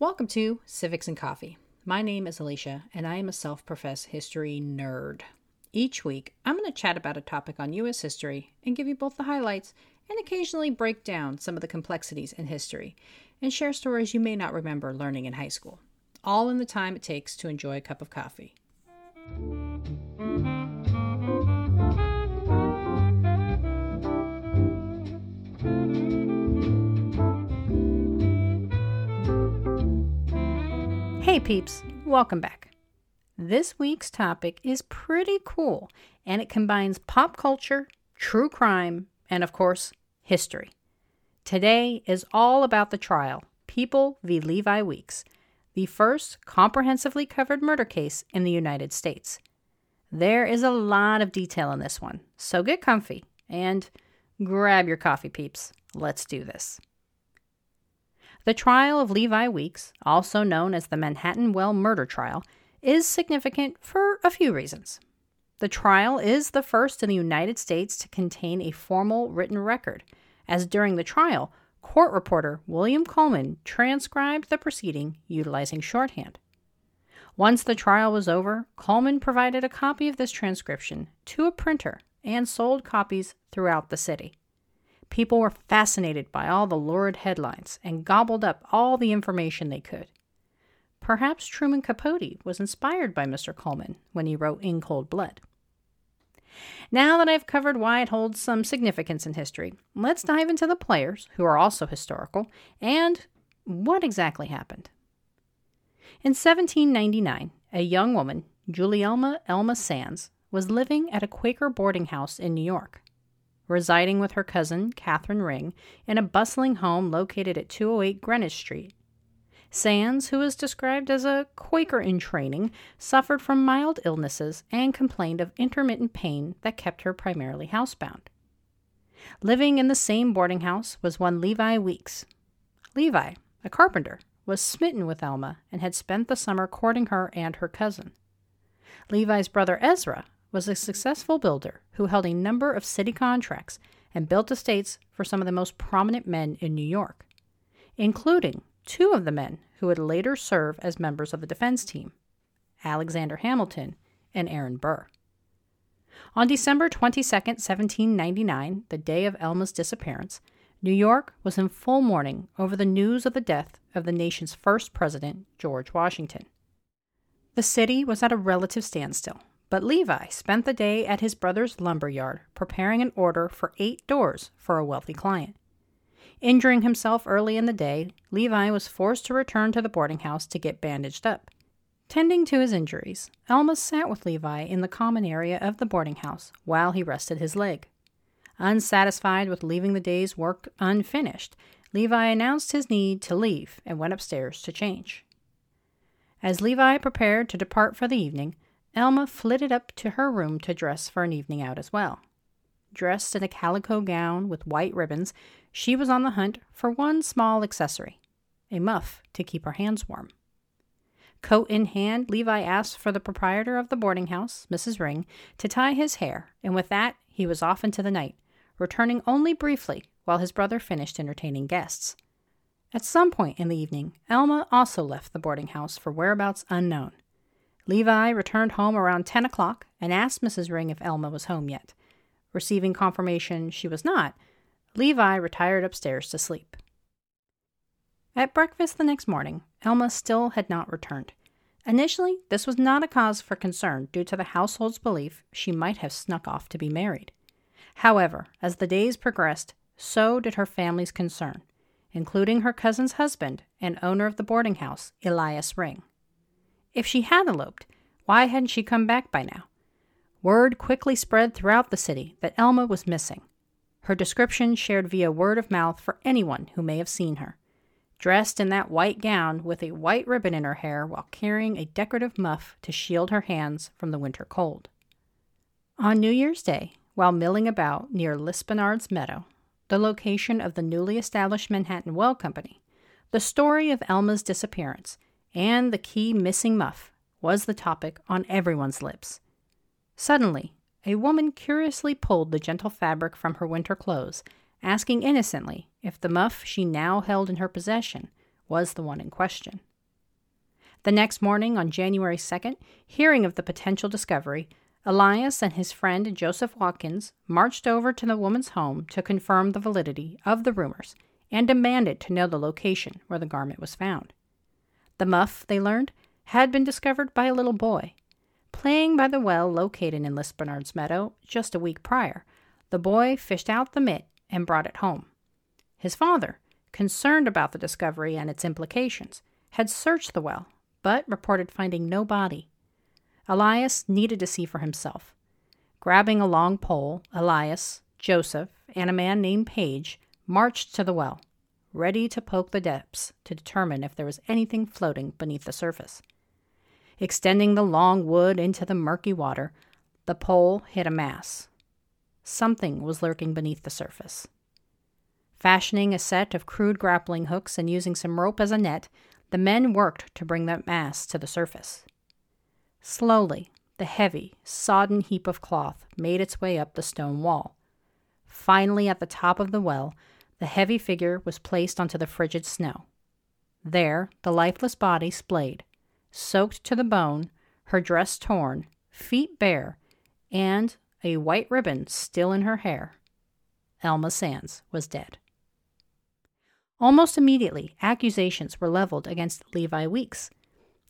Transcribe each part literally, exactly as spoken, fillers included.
Welcome to Civics and Coffee. My name is Alicia, and I am a self-professed history nerd. Each week, I'm going to chat about a topic on U S history and give you both the highlights and occasionally break down some of the complexities in history and share stories you may not remember learning in high school, all in the time it takes to enjoy a cup of coffee. Hey peeps, welcome back. This week's topic is pretty cool, and it combines pop culture, true crime, and of course, history. Today is all about the trial, People v. Levi Weeks, the first comprehensively covered murder case in the United States. There is a lot of detail in this one, so get comfy and grab your coffee, peeps. Let's do this. The trial of Levi Weeks, also known as the Manhattan Well Murder Trial, is significant for a few reasons. The trial is the first in the United States to contain a formal written record, as during the trial, court reporter William Coleman transcribed the proceeding utilizing shorthand. Once the trial was over, Coleman provided a copy of this transcription to a printer and sold copies throughout the city. People were fascinated by all the lurid headlines and gobbled up all the information they could. Perhaps Truman Capote was inspired by Mister Coleman when he wrote In Cold Blood. Now that I've covered why it holds some significance in history, let's dive into the players, who are also historical, and what exactly happened. In seventeen ninety-nine, a young woman, Gulielma Elma Sands, was living at a Quaker boarding house in New York. Residing with her cousin, Catherine Ring, in a bustling home located at two oh eight Greenwich Street. Sands, who is described as a Quaker in training, suffered from mild illnesses and complained of intermittent pain that kept her primarily housebound. Living in the same boarding house was one Levi Weeks. Levi, a carpenter, was smitten with Elma and had spent the summer courting her and her cousin. Levi's brother Ezra was a successful builder who held a number of city contracts and built estates for some of the most prominent men in New York, including two of the men who would later serve as members of the defense team, Alexander Hamilton and Aaron Burr. On December twenty-second, seventeen ninety-nine, the day of Elma's disappearance, New York was in full mourning over the news of the death of the nation's first president, George Washington. The city was at a relative standstill, but Levi spent the day at his brother's lumber yard preparing an order for eight doors for a wealthy client. Injuring himself early in the day, Levi was forced to return to the boarding house to get bandaged up. Tending to his injuries, Elma sat with Levi in the common area of the boarding house while he rested his leg. Unsatisfied with leaving the day's work unfinished, Levi announced his need to leave and went upstairs to change. As Levi prepared to depart for the evening, Elma flitted up to her room to dress for an evening out as well. Dressed in a calico gown with white ribbons, she was on the hunt for one small accessory, a muff to keep her hands warm. Coat in hand, Levi asked for the proprietor of the boarding house, Missus Ring, to tie his hair, and with that he was off into the night, returning only briefly while his brother finished entertaining guests. At some point in the evening, Elma also left the boarding house for whereabouts unknown. Levi returned home around ten o'clock and asked Missus Ring if Elma was home yet. Receiving confirmation she was not, Levi retired upstairs to sleep. At breakfast the next morning, Elma still had not returned. Initially, this was not a cause for concern due to the household's belief she might have snuck off to be married. However, as the days progressed, so did her family's concern, including her cousin's husband and owner of the boarding house, Elias Ring. If she had eloped, why hadn't she come back by now? Word quickly spread throughout the city that Elma was missing. Her description shared via word of mouth for anyone who may have seen her. Dressed in that white gown with a white ribbon in her hair while carrying a decorative muff to shield her hands from the winter cold. On New Year's Day, while milling about near Lispenard's Meadow, the location of the newly established Manhattan Well Company, the story of Elma's disappearance and the key missing muff was the topic on everyone's lips. Suddenly, a woman curiously pulled the gentle fabric from her winter clothes, asking innocently if the muff she now held in her possession was the one in question. The next morning, on January second, hearing of the potential discovery, Elias and his friend Joseph Watkins marched over to the woman's home to confirm the validity of the rumors and demanded to know the location where the garment was found. The muff, they learned, had been discovered by a little boy. Playing by the well located in Lispenard's Meadow just a week prior, the boy fished out the mitt and brought it home. His father, concerned about the discovery and its implications, had searched the well, but reported finding no body. Elias needed to see for himself. Grabbing a long pole, Elias, Joseph, and a man named Page marched to the well, ready to poke the depths to determine if there was anything floating beneath the surface. Extending the long wood into the murky water, the pole hit a mass. Something was lurking beneath the surface. Fashioning a set of crude grappling hooks and using some rope as a net, the men worked to bring that mass to the surface. Slowly, the heavy, sodden heap of cloth made its way up the stone wall. Finally, at the top of the well, the heavy figure was placed onto the frigid snow. There, the lifeless body splayed, soaked to the bone, her dress torn, feet bare, and a white ribbon still in her hair. Elma Sands was dead. Almost immediately, accusations were leveled against Levi Weeks.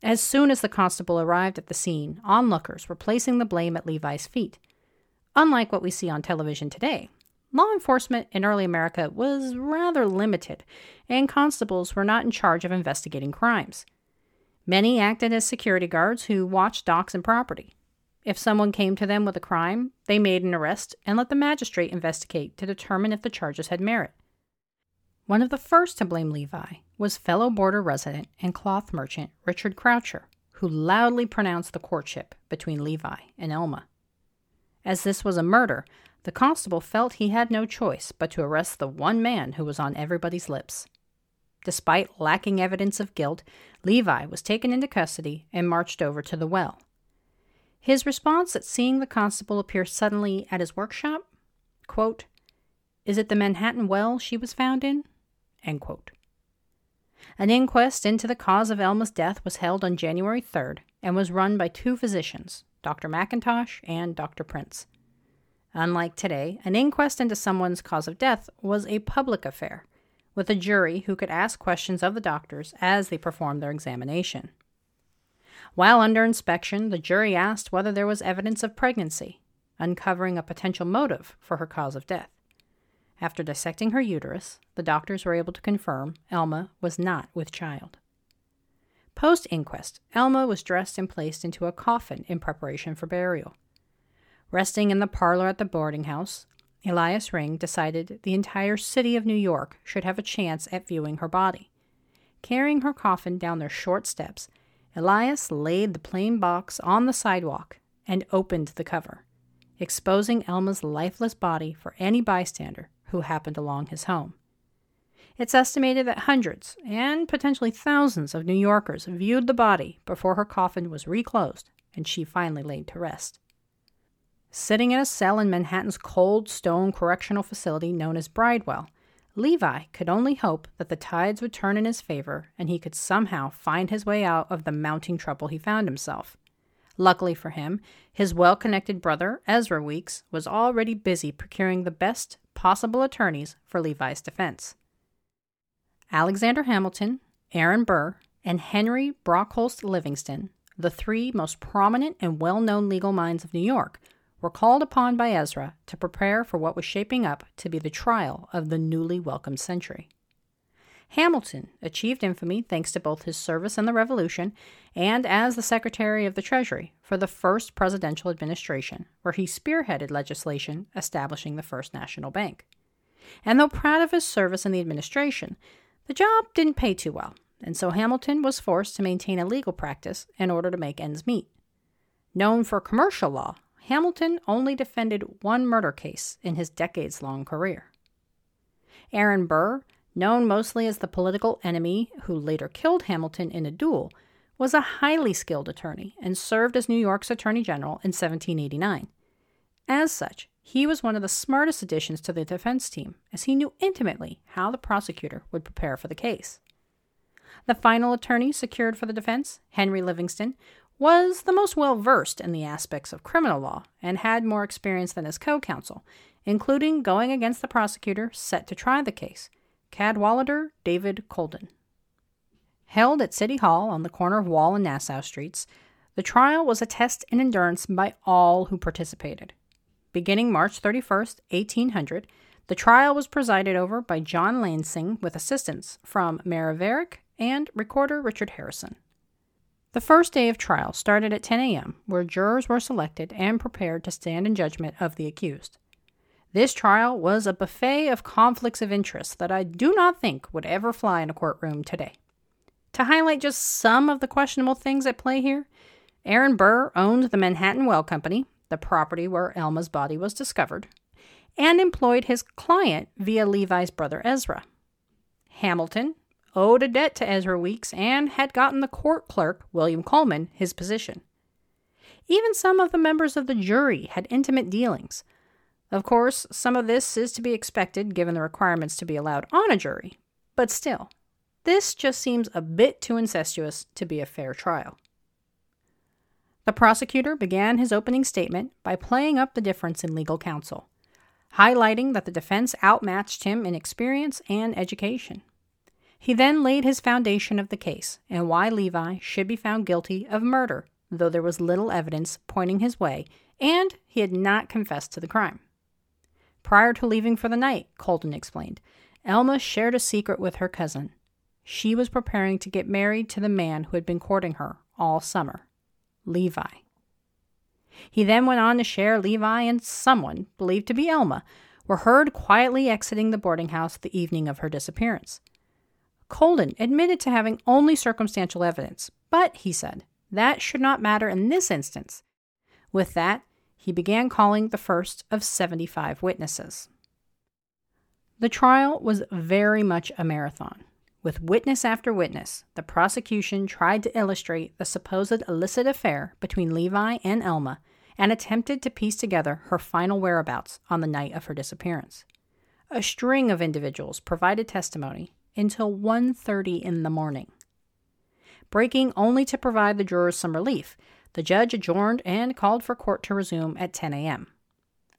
As soon as the constable arrived at the scene, onlookers were placing the blame at Levi's feet. Unlike what we see on television today, law enforcement in early America was rather limited, and constables were not in charge of investigating crimes. Many acted as security guards who watched docks and property. If someone came to them with a crime, they made an arrest and let the magistrate investigate to determine if the charges had merit. One of the first to blame Levi was fellow border resident and cloth merchant Richard Croucher, who loudly pronounced the courtship between Levi and Elma. As this was a murder, the constable felt he had no choice but to arrest the one man who was on everybody's lips. Despite lacking evidence of guilt, Levi was taken into custody and marched over to the well. His response at seeing the constable appear suddenly at his workshop, quote, "Is it the Manhattan Well she was found in?" End quote. An inquest into the cause of Elma's death was held on January third and was run by two physicians, Doctor McIntosh and Doctor Prince. Unlike today, an inquest into someone's cause of death was a public affair, with a jury who could ask questions of the doctors as they performed their examination. While under inspection, the jury asked whether there was evidence of pregnancy, uncovering a potential motive for her cause of death. After dissecting her uterus, the doctors were able to confirm Elma was not with child. Post-inquest, Elma was dressed and placed into a coffin in preparation for burial. Resting in the parlor at the boarding house, Elias Ring decided the entire city of New York should have a chance at viewing her body. Carrying her coffin down their short steps, Elias laid the plain box on the sidewalk and opened the cover, exposing Elma's lifeless body for any bystander who happened along his home. It's estimated that hundreds and potentially thousands of New Yorkers viewed the body before her coffin was reclosed and she finally laid to rest. Sitting in a cell in Manhattan's cold stone correctional facility known as Bridewell, Levi could only hope that the tides would turn in his favor and he could somehow find his way out of the mounting trouble he found himself. Luckily for him, his well-connected brother, Ezra Weeks, was already busy procuring the best possible attorneys for Levi's defense. Alexander Hamilton, Aaron Burr, and Henry Brockholst Livingston, the three most prominent and well-known legal minds of New York, were called upon by Ezra to prepare for what was shaping up to be the trial of the newly welcomed century. Hamilton achieved infamy thanks to both his service in the Revolution and as the Secretary of the Treasury for the first presidential administration, where he spearheaded legislation establishing the first national bank. And though proud of his service in the administration, the job didn't pay too well, and so Hamilton was forced to maintain a legal practice in order to make ends meet. Known for commercial law, Hamilton only defended one murder case in his decades-long career. Aaron Burr, known mostly as the political enemy who later killed Hamilton in a duel, was a highly skilled attorney and served as New York's Attorney General in seventeen eighty-nine. As such, he was one of the smartest additions to the defense team, as he knew intimately how the prosecutor would prepare for the case. The final attorney secured for the defense, Henry Livingston, was the most well-versed in the aspects of criminal law and had more experience than his co-counsel, including going against the prosecutor set to try the case, Cadwallader David Colden. Held at City Hall on the corner of Wall and Nassau Streets, the trial was a test in endurance by all who participated. Beginning March thirty-first, eighteen hundred, the trial was presided over by John Lansing with assistance from Mayor Varick and Recorder Richard Harrison. The first day of trial started at ten a.m., where jurors were selected and prepared to stand in judgment of the accused. This trial was a buffet of conflicts of interest that I do not think would ever fly in a courtroom today. To highlight just some of the questionable things at play here, Aaron Burr owned the Manhattan Well Company, the property where Elma's body was discovered, and employed his client via Levi's brother Ezra. Hamilton owed a debt to Ezra Weeks and had gotten the court clerk, William Coleman, his position. Even some of the members of the jury had intimate dealings. Of course, some of this is to be expected given the requirements to be allowed on a jury, but still, this just seems a bit too incestuous to be a fair trial. The prosecutor began his opening statement by playing up the difference in legal counsel, highlighting that the defense outmatched him in experience and education. He then laid his foundation of the case and why Levi should be found guilty of murder, though there was little evidence pointing his way, and he had not confessed to the crime. Prior to leaving for the night, Colden explained, Elma shared a secret with her cousin. She was preparing to get married to the man who had been courting her all summer, Levi. He then went on to share Levi and someone, believed to be Elma, were heard quietly exiting the boarding house the evening of her disappearance. Colden admitted to having only circumstantial evidence, but, he said, that should not matter in this instance. With that, he began calling the first of seventy-five witnesses. The trial was very much a marathon. With witness after witness, the prosecution tried to illustrate the supposed illicit affair between Levi and Elma and attempted to piece together her final whereabouts on the night of her disappearance. A string of individuals provided testimony until one thirty in the morning. Breaking only to provide the jurors some relief, the judge adjourned and called for court to resume at ten a.m.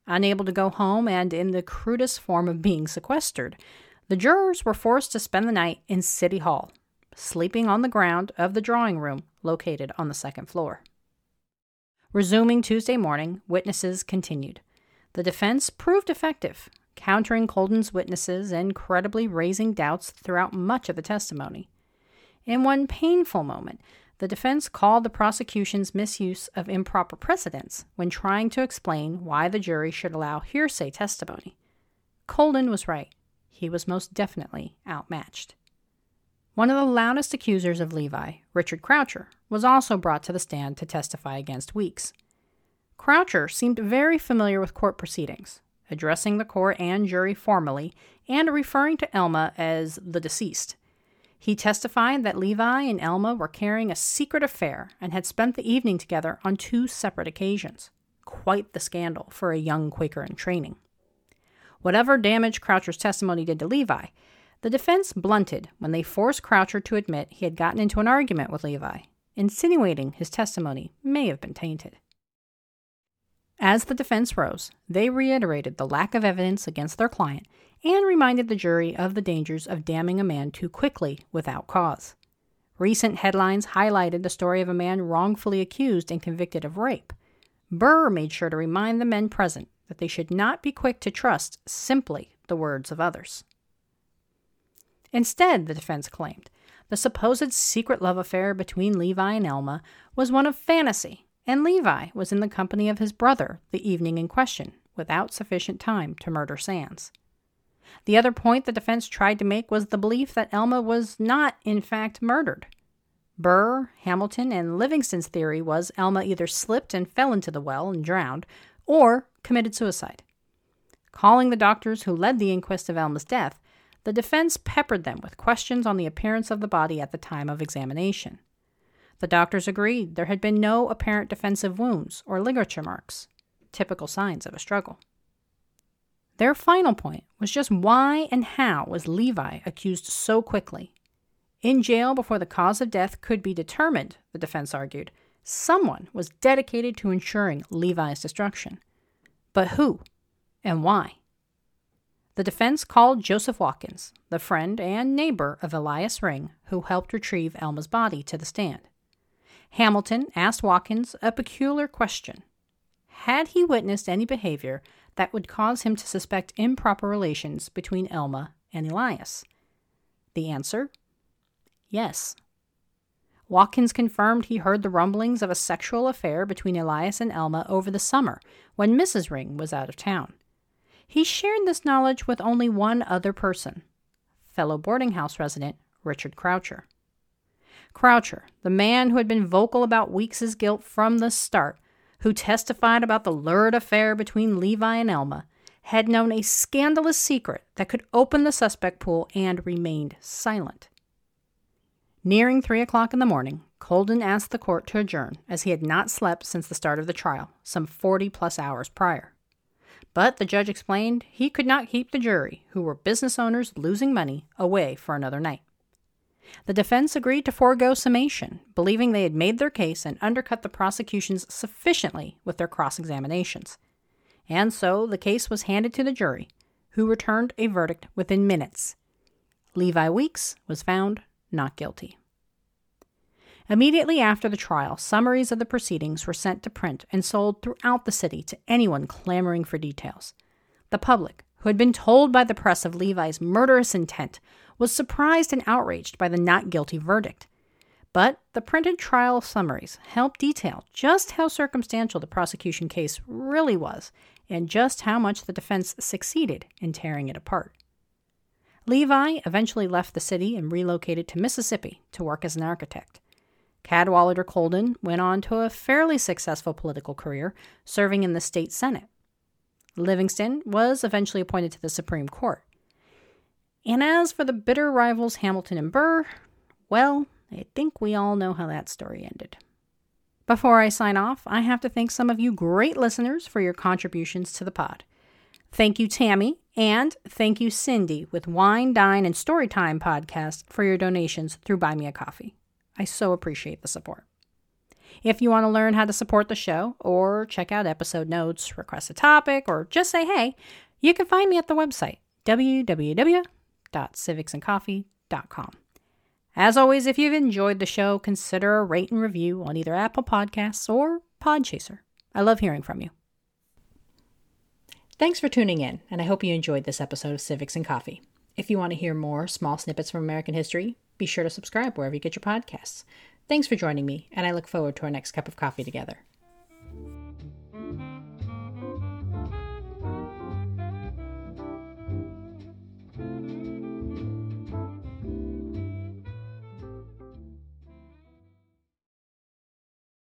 Unable to go home and in the crudest form of being sequestered, the jurors were forced to spend the night in City Hall, sleeping on the ground of the drawing room located on the second floor. Resuming Tuesday morning, witnesses continued. The defense proved effective, countering Colden's witnesses and credibly raising doubts throughout much of the testimony. In one painful moment, the defense called the prosecution's misuse of improper precedents when trying to explain why the jury should allow hearsay testimony. Colden was right. He was most definitely outmatched. One of the loudest accusers of Levi, Richard Croucher, was also brought to the stand to testify against Weeks. Croucher seemed very familiar with court proceedings, addressing the court and jury formally and referring to Elma as the deceased. He testified that Levi and Elma were carrying a secret affair and had spent the evening together on two separate occasions. Quite the scandal for a young Quaker in training. Whatever damage Croucher's testimony did to Levi, the defense blunted when they forced Croucher to admit he had gotten into an argument with Levi, insinuating his testimony may have been tainted. As the defense rose, they reiterated the lack of evidence against their client and reminded the jury of the dangers of damning a man too quickly without cause. Recent headlines highlighted the story of a man wrongfully accused and convicted of rape. Burr made sure to remind the men present that they should not be quick to trust simply the words of others. Instead, the defense claimed, the supposed secret love affair between Levi and Elma was one of fantasy, and Levi was in the company of his brother the evening in question, without sufficient time to murder Sands. The other point the defense tried to make was the belief that Elma was not, in fact, murdered. Burr, Hamilton, and Livingston's theory was Elma either slipped and fell into the well and drowned, or committed suicide. Calling the doctors who led the inquest of Elma's death, the defense peppered them with questions on the appearance of the body at the time of examination. The doctors agreed there had been no apparent defensive wounds or ligature marks, typical signs of a struggle. Their final point was just why and how was Levi accused so quickly? In jail before the cause of death could be determined, the defense argued, someone was dedicated to ensuring Levi's destruction. But who and why? The defense called Joseph Watkins, the friend and neighbor of Elias Ring, who helped retrieve Elma's body, to the stand. Hamilton asked Watkins a peculiar question. Had he witnessed any behavior that would cause him to suspect improper relations between Elma and Elias? The answer? Yes. Watkins confirmed he heard the rumblings of a sexual affair between Elias and Elma over the summer, when Missus Ring was out of town. He shared this knowledge with only one other person, fellow boarding house resident Richard Croucher. Croucher, the man who had been vocal about Weeks' guilt from the start, who testified about the lurid affair between Levi and Elma, had known a scandalous secret that could open the suspect pool and remained silent. Nearing three o'clock in the morning, Colden asked the court to adjourn, as he had not slept since the start of the trial, some forty-plus hours prior. But the judge explained he could not keep the jury, who were business owners losing money, away for another night. The defense agreed to forego summation, believing they had made their case and undercut the prosecution's sufficiently with their cross-examinations. And so the case was handed to the jury, who returned a verdict within minutes. Levi Weeks was found not guilty. Immediately after the trial, summaries of the proceedings were sent to print and sold throughout the city to anyone clamoring for details. The public, who had been told by the press of Levi's murderous intent, was surprised and outraged by the not guilty verdict. But the printed trial summaries helped detail just how circumstantial the prosecution case really was, and just how much the defense succeeded in tearing it apart. Levi eventually left the city and relocated to Mississippi to work as an architect. Cadwallader Colden went on to a fairly successful political career, serving in the state senate. Livingston was eventually appointed to the Supreme Court. And as for the bitter rivals Hamilton and Burr, well, I think we all know how that story ended. Before I sign off, I have to thank some of you great listeners for your contributions to the pod. Thank you, Tammy, and thank you, Cindy, with Wine, Dine, and Storytime podcast for your donations through Buy Me a Coffee. I so appreciate the support. If you want to learn how to support the show, or check out episode notes, request a topic, or just say hey, you can find me at the website, w w w dot civics and coffee dot com. As always, if you've enjoyed the show, consider a rate and review on either Apple Podcasts or Podchaser. I love hearing from you. Thanks for tuning in, and I hope you enjoyed this episode of Civics and Coffee. If you want to hear more small snippets from American history, be sure to subscribe wherever you get your podcasts. Thanks for joining me, and I look forward to our next cup of coffee together.